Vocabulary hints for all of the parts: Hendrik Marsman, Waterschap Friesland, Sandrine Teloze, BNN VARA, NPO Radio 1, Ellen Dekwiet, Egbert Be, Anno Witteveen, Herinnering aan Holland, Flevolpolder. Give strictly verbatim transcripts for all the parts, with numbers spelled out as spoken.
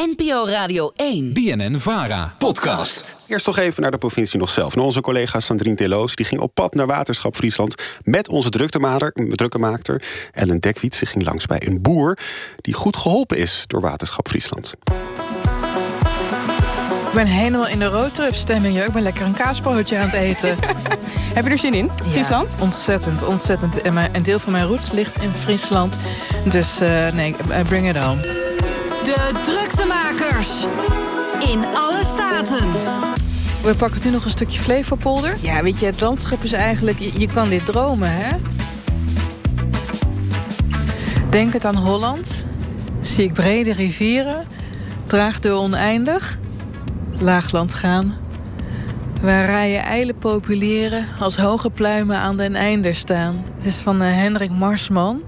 N P O Radio één. B N N VARA. Podcast. Eerst nog even naar de provincie nog zelf. Nou, onze collega Sandrine Teloze die ging op pad naar Waterschap Friesland met onze drukkemaker Ellen Dekwiet. Ze ging langs bij een boer die goed geholpen is door Waterschap Friesland. Ik ben helemaal in de roadtripstemming. Ik ben lekker een kaasbroodje aan het eten. Heb je er zin in? Friesland? Ja, ontzettend, ontzettend. En mijn, een deel van mijn roots ligt in Friesland. Dus uh, nee, bring it home. De druktemakers in alle staten. We pakken nu nog een stukje Flevolpolder. Ja, weet je, het landschap is eigenlijk... Je, je kan dit dromen, hè? Denk het aan Holland. Zie ik brede rivieren. Draag door oneindig. Laagland gaan. Waar rijen eilen populieren als hoge pluimen aan den einder staan. Het is van uh, Hendrik Marsman.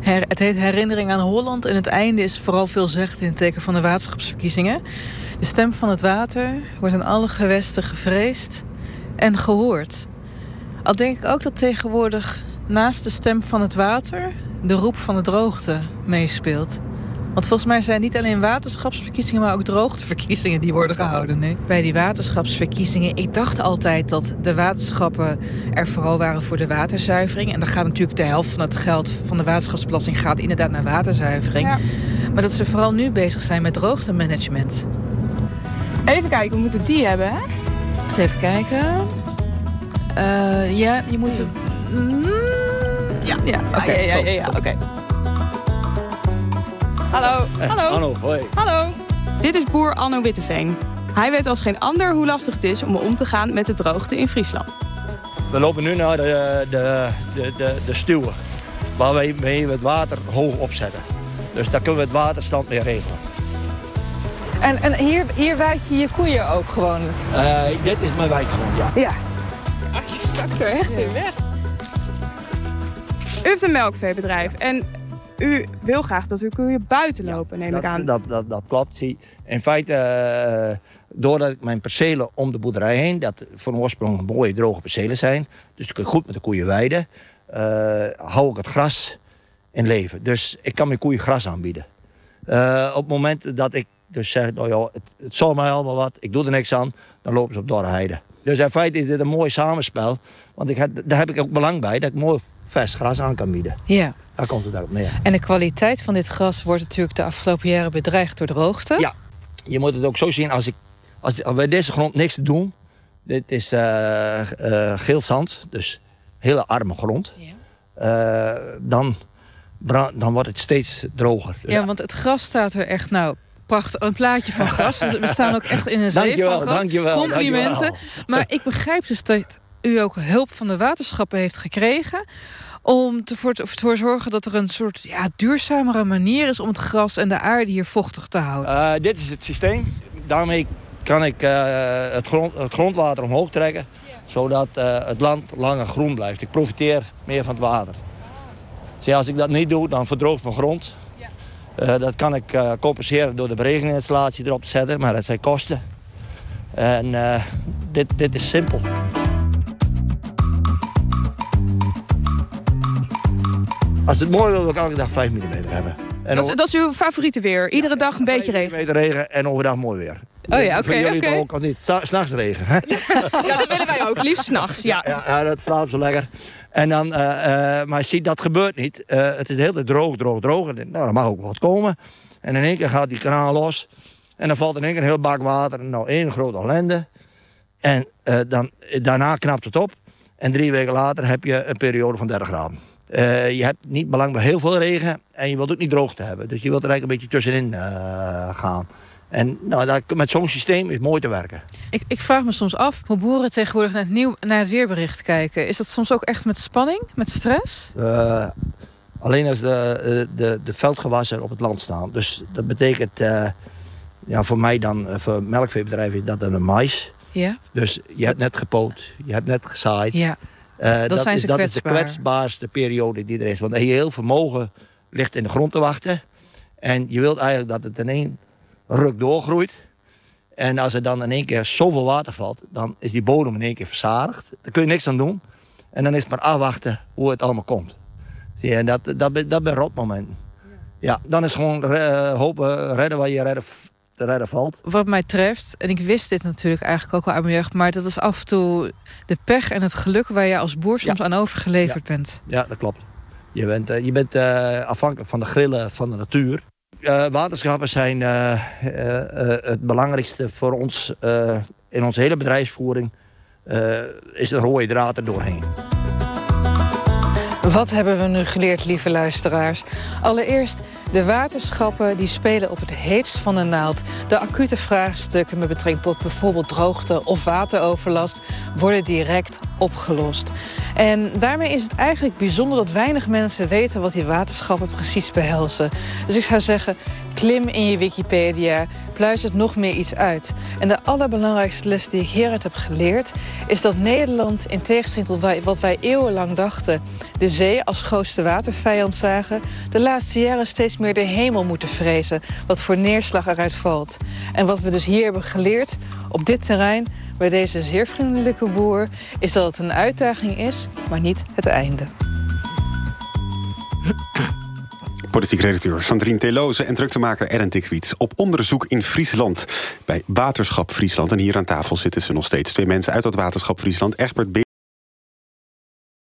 Her, het heet Herinnering aan Holland en het einde is vooral veelzeggend in het teken van de waterschapsverkiezingen. De stem van het water wordt in alle gewesten gevreesd en gehoord. Al denk ik ook dat tegenwoordig naast de stem van het water de roep van de droogte meespeelt. Want volgens mij zijn niet alleen waterschapsverkiezingen, maar ook droogteverkiezingen die worden gehouden. Nee. Bij die waterschapsverkiezingen, ik dacht altijd dat de waterschappen er vooral waren voor de waterzuivering. En dan gaat natuurlijk de helft van het geld van de waterschapsbelasting gaat inderdaad naar waterzuivering. Ja. Maar dat ze vooral nu bezig zijn met droogtemanagement. Even kijken, we moeten die hebben, hè? Even kijken. Uh, ja, je moet... Mm. Ja, ja oké. Okay, ja, ja, ja, ja, ja, okay. Hallo. Hallo. Hallo, hoi. Hallo. Dit is boer Anno Witteveen. Hij weet als geen ander hoe lastig het is om om te gaan met de droogte in Friesland. We lopen nu naar de, de, de, de, de stuwen, waar wij mee het water hoog opzetten. Dus daar kunnen we het waterstand mee regelen. En, en hier, hier wijd je je koeien ook gewoon? Uh, dit is mijn wijkgrond, ja. Ja. Ach, je zakt er echt in weg. U heeft een melkveebedrijf en... U wil graag dat uw koeien buiten lopen, ja, neem ik aan. Dat, dat, dat klopt. Zie. In feite, uh, doordat ik mijn percelen om de boerderij heen... dat van oorsprong mooie droge percelen zijn... dus ik kan goed met de koeien weiden... Uh, hou ik het gras in leven. Dus ik kan mijn koeien gras aanbieden. Uh, op het moment dat ik dus zeg... nou ja, het, het zal mij allemaal wat, ik doe er niks aan... dan lopen ze op dorre heide. Dus in feite is dit een mooi samenspel. Want ik heb, daar heb ik ook belang bij dat ik mooi vers gras aan kan bieden. Ja. Daar komt het ook mee. En de kwaliteit van dit gras wordt natuurlijk de afgelopen jaren bedreigd door droogte. Ja, je moet het ook zo zien. Als, ik, als, als we deze grond niks doen, dit is uh, uh, geel zand, dus hele arme grond. Ja. Uh, dan, dan wordt het steeds droger. Ja, ja, want het gras staat er echt nou... Prachtig, een plaatje van gras. We staan ook echt in een zee dankjewel, van gras. Dankjewel, complimenten. Dankjewel. Maar ik begrijp dus dat u ook hulp van de waterschappen heeft gekregen... om ervoor te, te, te zorgen dat er een soort ja, duurzamere manier is... om het gras en de aarde hier vochtig te houden. Uh, dit is het systeem. Daarmee kan ik uh, het, grond, het grondwater omhoog trekken... Yeah. zodat uh, het land langer groen blijft. Ik profiteer meer van het water. Dus als ik dat niet doe, dan verdroogt mijn grond... Uh, dat kan ik uh, compenseren door de beregeninstallatie erop te zetten, maar dat zijn kosten. En uh, dit, dit is simpel. Als het mooi wil, wil ik elke dag vijf millimeter hebben. En dat, dat is uw favoriete weer? Iedere ja, dag een beetje regen? vijf millimeter regen en overdag mooi weer. Oh ja, oké. Okay, jullie okay. Ook al niet. S'nachts regen, hè? Ja, dat willen wij ook. Liefst s'nachts, ja. Ja, ja. Dat slaapt zo lekker. En dan, uh, uh, maar je ziet, dat gebeurt niet. Uh, het is de hele tijd droog, droog, droog. En, nou, er mag ook wat komen. En in één keer gaat die kraan los. En dan valt in één keer een heel bak water. Nou, één grote ellende. En uh, dan, daarna knapt het op. En drie weken later heb je een periode van dertig graden. Uh, je hebt niet belang bij heel veel regen. En je wilt ook niet droogte hebben. Dus je wilt er eigenlijk een beetje tussenin uh, gaan. En nou, dat, met zo'n systeem is mooi te werken. Ik, ik vraag me soms af hoe boeren tegenwoordig naar het, nieuw, naar het weerbericht kijken. Is dat soms ook echt met spanning, met stress? Uh, alleen als de, de, de veldgewassen op het land staan. Dus dat betekent uh, ja, voor mij dan, voor melkveebedrijven, is dat dan een mais. Ja. Dus je hebt net gepoot, je hebt net gezaaid. Ja. Uh, dat dat, zijn ze is, dat is de kwetsbaarste periode die er is. Want je heel vermogen ligt in de grond te wachten. En je wilt eigenlijk dat het in één... ruk doorgroeit. En als er dan in één keer zoveel water valt... dan is die bodem in één keer verzadigd. Daar kun je niks aan doen. En dan is het maar afwachten hoe het allemaal komt. Zie je, en dat, dat, dat, dat ben rotmomenten. Ja, dan is gewoon uh, hopen, redden wat je redden de redder valt. Wat mij treft, en ik wist dit natuurlijk eigenlijk ook al aan mijn jeugd, maar dat is af en toe de pech en het geluk waar je als boer soms ja. aan overgeleverd ja. bent. Ja, dat klopt. Je bent, je bent uh, afhankelijk van de grillen van de natuur. Uh, waterschappen zijn uh, uh, uh, het belangrijkste voor ons uh, in onze hele bedrijfsvoering. Uh, is de rode draad er doorheen. Wat hebben we nu geleerd, lieve luisteraars? Allereerst, de waterschappen die spelen op het heetst van de naald. De acute vraagstukken met betrekking tot bijvoorbeeld droogte of wateroverlast worden direct opgelost. En daarmee is het eigenlijk bijzonder dat weinig mensen weten wat die waterschappen precies behelzen. Dus ik zou zeggen, klim in je Wikipedia, pluis het nog meer iets uit. En de allerbelangrijkste les die ik hieruit heb geleerd is dat Nederland, in tegenstelling tot wat wij eeuwenlang dachten, de zee als grootste watervijand zagen, de laatste jaren steeds meer de hemel moeten vrezen, wat voor neerslag eruit valt. En wat we dus hier hebben geleerd, op dit terrein, bij deze zeer vriendelijke boer, is dat het een uitdaging is, maar niet het einde. Politiek redacteur Sandrine Teloze en druktemaker Ellen Dekwiet op onderzoek in Friesland bij Waterschap Friesland. En hier aan tafel zitten ze nog steeds. Twee mensen uit dat Waterschap Friesland, Egbert Be